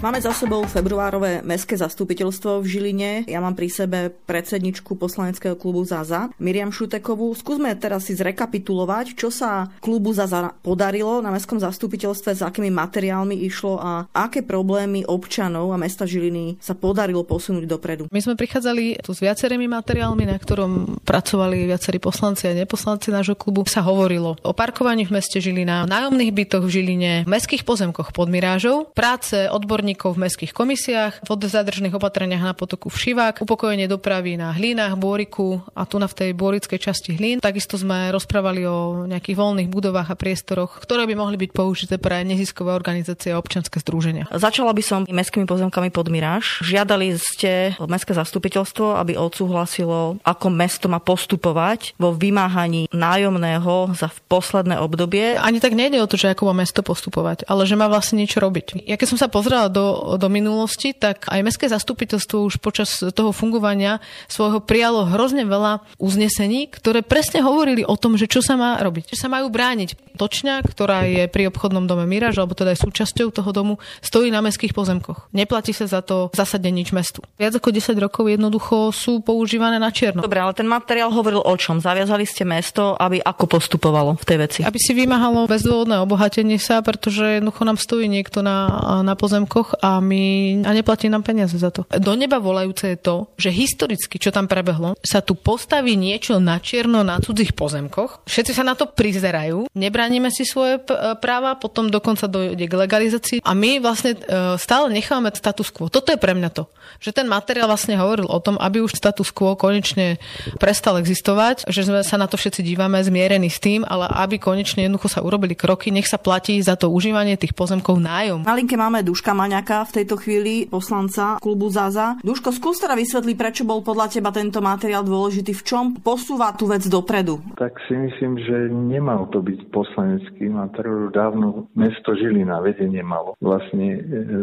Máme za sebou februárové mestské zastupiteľstvo v Žiline. Ja mám pri sebe predsedničku poslaneckého klubu ZAZA, Miriam Šutekovú. Skúsme teraz si zrekapitulovať, čo sa klubu ZAZA podarilo na mestskom zastupiteľstve, s akými materiálmi išlo a aké problémy občanov a mesta Žiliny sa podarilo posunúť dopredu. My sme prichádzali tu s viacerými materiálmi, na ktorom pracovali viacerí poslanci a neposlanci nášho klubu. Sa hovorilo o parkovaní v meste Žilina, nájomných bytoch v Žiline, mestských pozemkoch pod Mirážou, práce odborníkov v mestských komisiách, vodozádržných opatreniach na potoku Všivák, upokojenie dopravy na Hlinách, Bôriku a tu na v tej bôrickej časti Hlín. Takisto sme rozprávali o nejakých voľných budovách a priestoroch, ktoré by mohli byť použité pre neziskové organizácie a občianske združenia. Začala by som mestskými pozemkami pod Miráž. Žiadali ste mestské zastupiteľstvo, aby odsúhlasilo, ako mesto má postupovať vo vymáhaní nájomného za posledné obdobie. Ani tak nejde o to, že ako má mesto postupovať, ale že má vlastne niečo robiť. Ja keď som sa pozrela do minulosti, tak aj mestské zastupiteľstvo už počas toho fungovania svojho prijalo hrozne veľa uznesení, ktoré presne hovorili o tom, že čo sa má robiť, že sa majú brániť. Točňa, ktorá je pri obchodnom dome Miráž, alebo teda aj súčasťou toho domu, stojí na mestských pozemkoch. Neplatí sa za to zásadne nič mestu. Viac ako 10 rokov jednoducho sú používané na čierno. Dobre, ale ten materiál hovoril o čom? Zaviazali ste mesto, aby ako postupovalo v tej veci? Aby si vymáhalo bezdôvodné obohatenie sa, pretože jednoducho nám stojí niekto na pozemkoch a neplatí nám peniaze za to. Do neba volajúce je to, že historicky, čo tam prebehlo, sa tu postaví niečo na čierno na cudzích pozemkoch. Všetci sa na to prizerajú, nebránime si svoje práva, potom dokonca dojde k legalizácii a my vlastne stále necháme status quo. Toto je pre mňa to, že ten materiál vlastne hovoril o tom, aby už status quo konečne prestal existovať, že sme sa na to všetci dívame zmierení s tým, ale aby konečne jednoducho sa urobili kroky, nech sa platí za to užívanie tých pozemkov nájom. Na linke máme Duška v tejto chvíli, poslanca klubu ZAZA. Duško, skús teda vysvetliť, prečo bol podľa teba tento materiál dôležitý, v čom posúva tú vec dopredu? Tak si myslím, že nemal to byť poslanecký materiál. Dávno mesto Žilina vedenie malo vlastne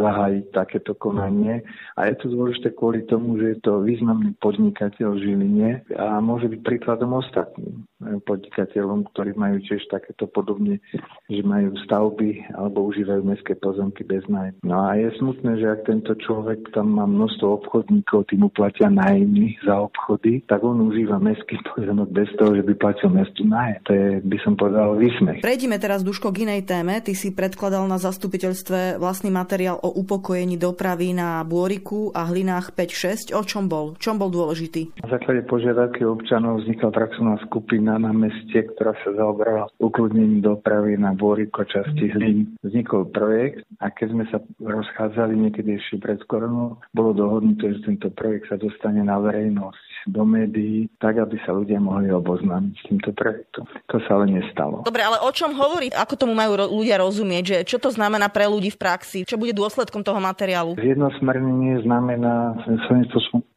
zahájiť takéto konanie a je to dôležité kvôli tomu, že je to významný podnikateľ v Žiline a môže byť príkladom ostatným podnikateľom, ktorí majú tiež takéto podobne, že majú stavby alebo užívajú mestské pozemky bez nájmu. No a je smutné, že ak tento človek tam má množstvo obchodníkov, tým mu platia nájmy za obchody, tak on užíva mestský pozemok bez toho, že by platil mestu nájem. To je, by som povedal, výsmech. Prejdime teraz, Duško, k inej téme. Ty si predkladal na zastupiteľstve vlastný materiál o upokojení dopravy na Bôriku a Hlinách 5-6. O čom bol? Čom bol dôležitý? Na základe požiadavky občanov vznikla pracovná skupina na meste, ktorá sa zaoberala ukludnením dopravy na Bôriku časti Hlín. Vznikol projekt a keď sme sa rozchádzali niekedy ešte pred koronou, bolo dohodnuté, že tento projekt sa dostane na verejnosť, do médií, tak, aby sa ľudia mohli oboznámiť s týmto projektom. To sa ale nestalo. Dobre, ale o čom hovorí? Ako tomu majú ľudia rozumieť? Že čo to znamená pre ľudí v praxi? Čo bude dôsledkom toho materiálu? Jednosmernenie znamená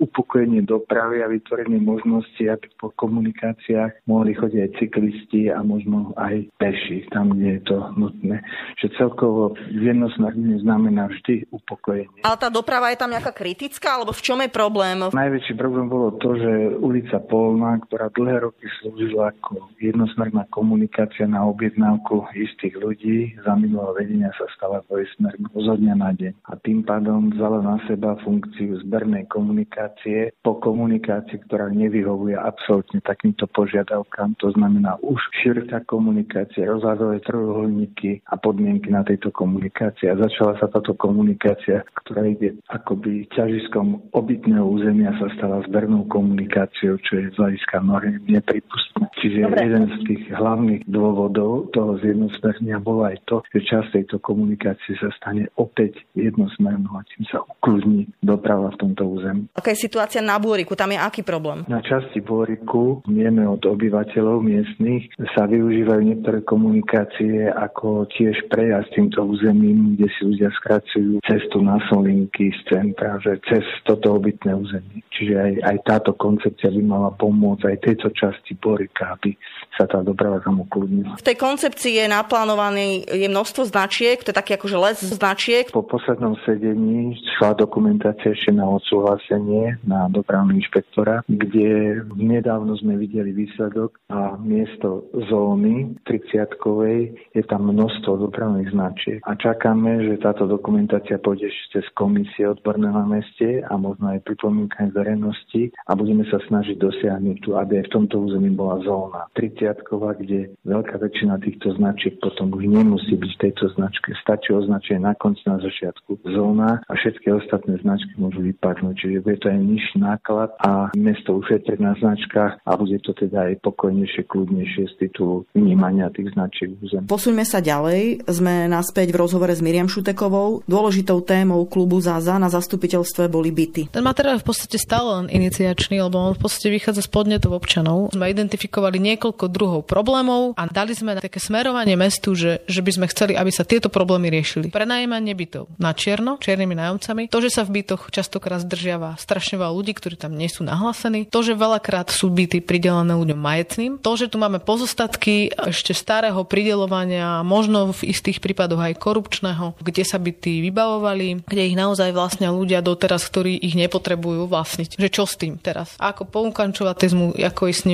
upokojenie dopravy a vytvorenie možnosti, aby po komunikáciách mohli chodiť aj cyklisti a možno aj peši, tam, kde je to nutné. Že celkovo jednosmernenie znamená vždy upokojenie. Ale tá doprava je tam nejaká kritická? Alebo v čom je problém? Najväčší problém bolo to, že ulica Polná, ktorá dlhé roky slúžila ako jednosmerná komunikácia na objednávku istých ľudí, za minulého vedenia sa stala dvojsmernou zo dňa na deň. A tým pádom vzala na seba funkciu zbernej komunikácie po komunikácii, ktorá nevyhovuje absolútne takýmto požiadavkám. To znamená už široká komunikácia, rozhľadové trojuholníky a podmienky na tejto komunikácii. A začala sa táto komunikácia, ktorá ide akoby ťažiskom obytného územia, sa stala zbernou komunikáciou, čo je z hľadiska noriem nepripustné. Čiže dobre. Jeden z tých hlavných dôvodov toho zjednosmernia bolo aj to, že časť tejto komunikácie sa stane opäť jednosmernou a tým sa ukludní doprava v tomto území. Aká je situácia na Bôriku? Tam je aký problém? Na časti Bôriku vieme od obyvateľov miestnych, sa využívajú niektoré komunikácie ako tiež prejazd týmto územím, kde si ľudia skracujú cestu na Solinky z centra, že cez toto obytné územie. Čiže aj táto koncepcia by mala pomôcť aj tejto časti Bôrika, aby sa tá doprava tam ukludnila. V tej koncepcii je naplánované množstvo značiek, to je taký akože les značiek. Po poslednom sedení šla dokumentácia ešte na odsúhlasenie na dopravného inšpektora, kde nedávno sme videli výsledok a miesto zóny 30-kovej je tam množstvo dopravných značiek. A čakáme, že táto dokumentácia dokumentácia pôjde cez komisie odborné na meste a možno aj pripomienka aj verejnosti a budeme sa snažiť dosiahnuť tu, aby aj v tomto území bola zóna 30-ková, kde veľká väčšina týchto značiek potom už nemusí byť v tejto značke. Stačí označenie na konci, na začiatku zóna a všetky ostatné značky môžu vypadnúť. Čiže bude to aj nižší náklad a mesto ušetrí na značkách a bude to teda aj pokojnejšie, kľudnejšie z titulu vnímania tých značiek území. Posuňme sa ďalej. Sme naspäť v rozhovore s Miriam Šutekovou. Dôležitou témou klubu ZAZA na zastupiteľstve boli byty. Ten materiál je v podstate stále len iniciačný, lebo on v podstate vychádza z podnetov občanov. Sme identifikovali niekoľko druhov problémov a dali sme také smerovanie mestu, že by sme chceli, aby sa tieto problémy riešili. Prenajímanie bytov na čierno, čiernymi nájomcami, to, že sa v bytoch častokrát zdržiava strašne veľa ľudí, ktorí tam nie sú nahlásení, to, že veľakrát sú byty pridelené ľuďom majetným, to, že tu máme pozostatky ešte starého prideľovania, možno v istých prípadoch aj korupčného, kde sa byty vybavovali, kde ich naozaj vlastnia ľudia doteraz, ktorí ich nepotrebujú vlastniť. Že čo s tým teraz? Ako poukančovať tézmu, ako s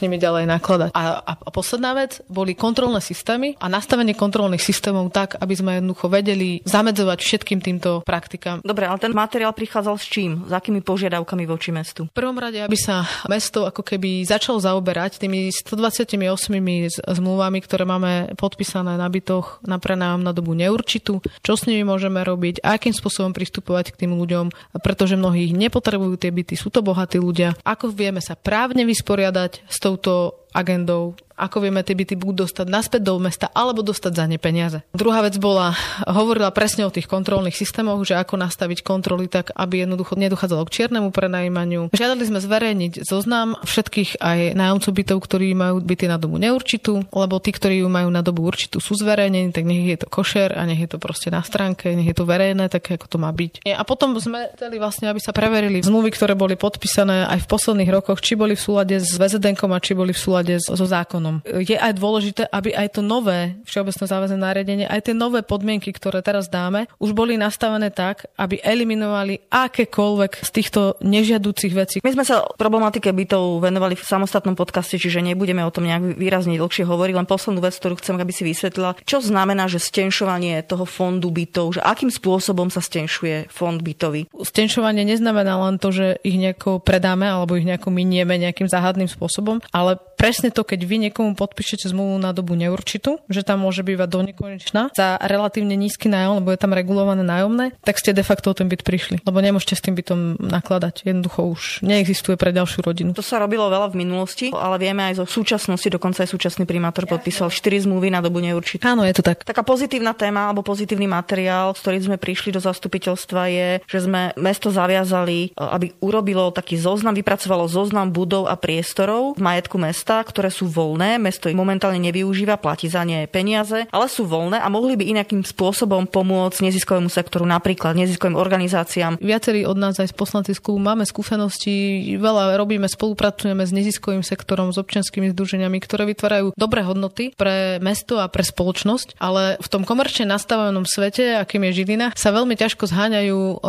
nimi ďalej nakladať. A posledná vec boli kontrolné systémy a nastavenie kontrolných systémov tak, aby sme jednoducho vedeli zamedzovať všetkým týmto praktikám. Dobre, ale ten materiál prichádzal s čím? S akými požiadavkami voči mestu? V prvom rade, aby sa mesto ako keby začalo zaoberať tými 128 zmluvami, ktoré máme podpísané na bytoch na prenájom na dobu neurčitú, čo s nimi môžeme robiť, akým spôsobom pristupovať k tým ľuďom, pretože mnohí nepotrebujú tie byty, sú to bohatí ľudia. Ako vieme sa právne vysporiadať s touto agendou, ako vieme tie byty buď dostať naspäť do mesta, alebo dostať za ne peniaze. Druhá vec hovorila presne o tých kontrolných systémoch, že ako nastaviť kontroly tak, aby jednoducho nedochádzalo k čiernemu prenajímaniu. Žiadali sme zverejniť zoznam všetkých aj nájomcov bytov, ktorí majú byty na dobu neurčitú, lebo tí, ktorí ju majú na dobu určitú, sú zverejnení, tak nech je to košer a nech je to proste na stránke, nech je to verejné, tak ako to má byť. A potom sme chceli vlastne, aby sa preverili zmluvy, ktoré boli podpísané aj v posledných rokoch, či boli v súlade s VZDenkom a či boli v súlade so zákonom. Je aj dôležité, aby aj to nové všeobecné záväzné nariadenie, aj tie nové podmienky, ktoré teraz dáme, už boli nastavené tak, aby eliminovali akékoľvek z týchto nežiaducich vecí. My sme sa problematike bytov venovali v samostatnom podcaste, čiže nebudeme o tom nejak výrazne dlhšie hovoriť, len poslednú vec, ktorú chcem, aby si vysvetlila, čo znamená, že stenšovanie toho fondu bytov, že akým spôsobom sa stenšuje fond bytový. Stenšovanie neznamená len to, že ich nejako predáme alebo ich nejako minieme nejakým záhadným spôsobom, ale presne to, keď vy niekomu podpíšete zmluvu na dobu neurčitú, že tam môže bývať do nekonečna za relatívne nízky nájom, lebo je tam regulované nájomné, tak ste de facto o ten byt prišli, lebo nemôžete s tým bytom nakladať. Jednoducho už neexistuje pre ďalšiu rodinu. To sa robilo veľa v minulosti, ale vieme aj zo súčasnosti, dokonca aj súčasný primátor podpísal 4 zmluvy na dobu neurčitú. Áno, je to tak. Taká pozitívna téma alebo pozitívny materiál, s ktorým sme prišli do zastupiteľstva je, že sme mesto zaviazali, aby urobilo taký zoznam, vypracovalo zoznam budov a priestorov v majetku mesta, ktoré sú voľné, mesto ich momentálne nevyužíva, platí za ne peniaze, ale sú voľné a mohli by inakým spôsobom pomôcť neziskovému sektoru, napríklad neziskovým organizáciám. Viacerí od nás aj z poslanci klubu máme skúsenosti, veľa robíme, spolupracujeme s neziskovým sektorom, s občianskými združeniami, ktoré vytvárajú dobré hodnoty pre mesto a pre spoločnosť, ale v tom komerčne nastavenom svete, akým je Žilina, sa veľmi ťažko zháňajú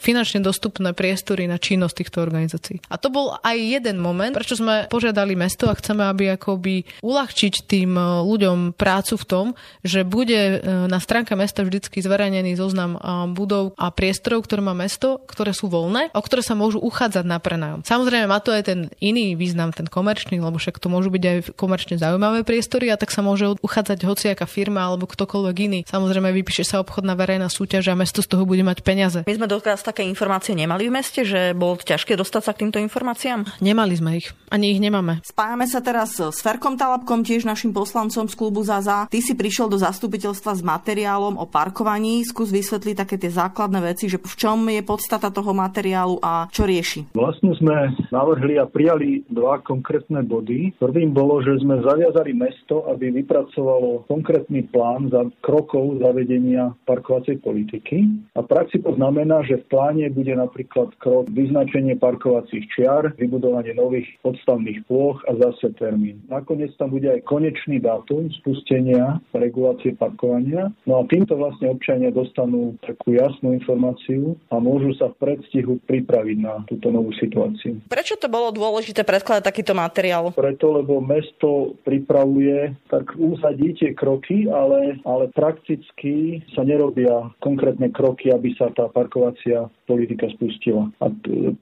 finančne dostupné priestory na činnosť týchto organizácií. A to bol aj jeden moment, prečo sme požiadali mesto a chceme, aby akoby uľahčiť tým ľuďom prácu v tom, že bude na stránke mesta vždycky zverejnený zoznam budov a priestorov, ktoré má mesto, ktoré sú voľné, o ktoré sa môžu uchádzať na prenájom. Samozrejme má to aj ten iný význam, ten komerčný, lebo však to môžu byť aj komerčne zaujímavé priestory a tak sa môže uchádzať hociaká firma alebo ktokoľvek iný. Samozrejme vypíše sa obchodná verejná súťaž a mesto z toho bude mať peniaze. My sme doteraz také informácie nemali v meste, že bolo ťažké dostať sa k týmto informáciám? Nemali sme ich. Ani ich nemáme. Spájame sa teraz s Ferkom Talapkom, tiež našim poslancom z klubu ZAZA. Ty si prišiel do zastupiteľstva s materiálom o parkovaní. Skús vysvetliť také tie základné veci, že v čom je podstata toho materiálu a čo rieši. Vlastne sme navrhli a prijali dva konkrétne body. Prvým bolo, že sme zaviazali mesto, aby vypracovalo konkrétny plán za krokov zavedenia parkovacej politiky. A v praxi to znamená, že v pláne bude napríklad krok vyznačenie parkovacích čiar, vybudovanie nových podstavných plôch, rokoch a zase termín. Nakoniec tam bude aj konečný dátum spustenia regulácie parkovania. No a týmto vlastne občania dostanú takú jasnú informáciu a môžu sa v predstihu pripraviť na túto novú situáciu. Prečo to bolo dôležité predkladať takýto materiál? Preto, lebo mesto pripravuje tak uzadíte kroky, ale prakticky sa nerobia konkrétne kroky, aby sa tá parkovacia politika spustila. A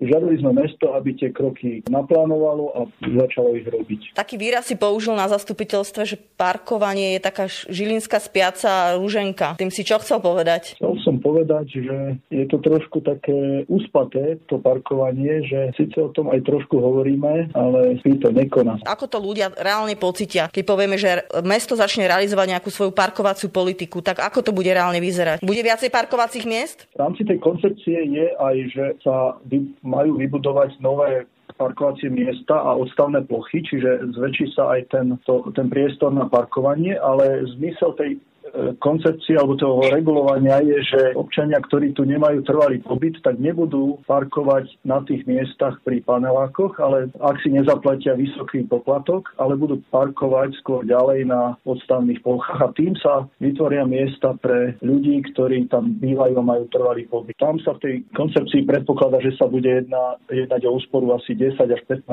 žiadali sme mesto, aby tie kroky naplánovalo a začalo ich robiť. Taký výraz si použil na zastupiteľstve, že parkovanie je taká žilinská spiaca rúženka. Tým si čo chcel povedať? Chcel som povedať, že je to trošku také uspaté, to parkovanie, že síce o tom aj trošku hovoríme, ale si to nekoná. Ako to ľudia reálne pocítia, keď povieme, že mesto začne realizovať nejakú svoju parkovaciu politiku, tak ako to bude reálne vyzerať? Bude viacej parkovacích miest? V rámci tej koncepcie je aj, že sa majú vybudovať nové parkovacie miesta a odstavné plochy, čiže zväčší sa aj ten priestor na parkovanie, ale zmysel tej koncepcia alebo toho regulovania je, že občania, ktorí tu nemajú trvalý pobyt, tak nebudú parkovať na tých miestach pri panelákoch, ale ak si nezaplatia vysoký poplatok, ale budú parkovať skôr ďalej na odstavných plochách a tým sa vytvoria miesta pre ľudí, ktorí tam bývajú a majú trvalý pobyt. Tam sa v tej koncepcii predpokladá, že sa bude jednať o úsporu asi 10 až 15%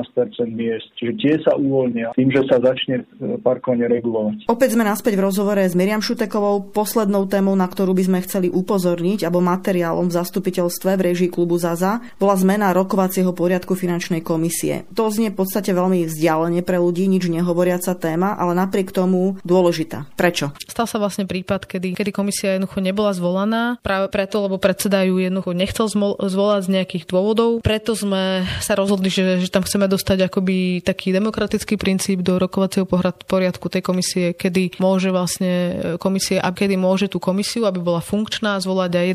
miest. Čiže tie sa uvoľnia tým, že sa začne parkovanie regulovať. Opäť sme naspäť v rozhovore s Miriam Šutekovou. Poslednou témou, na ktorú by sme chceli upozorniť, alebo materiálom v zastupiteľstve v réžii klubu ZAZA, bola zmena rokovacieho poriadku finančnej komisie. To znie v podstate veľmi vzdialene pre ľudí, nič nehovoriaca téma, ale napriek tomu dôležitá. Prečo? Stal sa vlastne prípad, kedy komisia jednoducho nebola zvolaná, práve preto, lebo predseda ju jednoducho nechcel zvolať z nejakých dôvodov. Preto sme sa rozhodli, že tam chceme dostať akoby taký demokratický princíp do rokovacieho poriadku tej komisie, kedy môže vlastne komisie, a kedy môže tú komisiu, aby bola funkčná, zvolať aj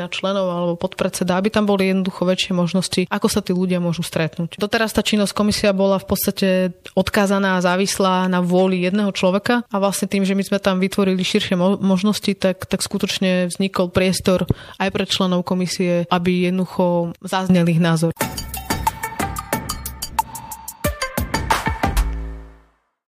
1/3 členov alebo podpredseda, aby tam boli jednoducho väčšie možnosti, ako sa tí ľudia môžu stretnúť. Doteraz tá činnosť komisia bola v podstate odkázaná a závislá na vôli jedného človeka a vlastne tým, že my sme tam vytvorili širšie možnosti, tak skutočne vznikol priestor aj pre členov komisie, aby jednoducho zaznel ich názor.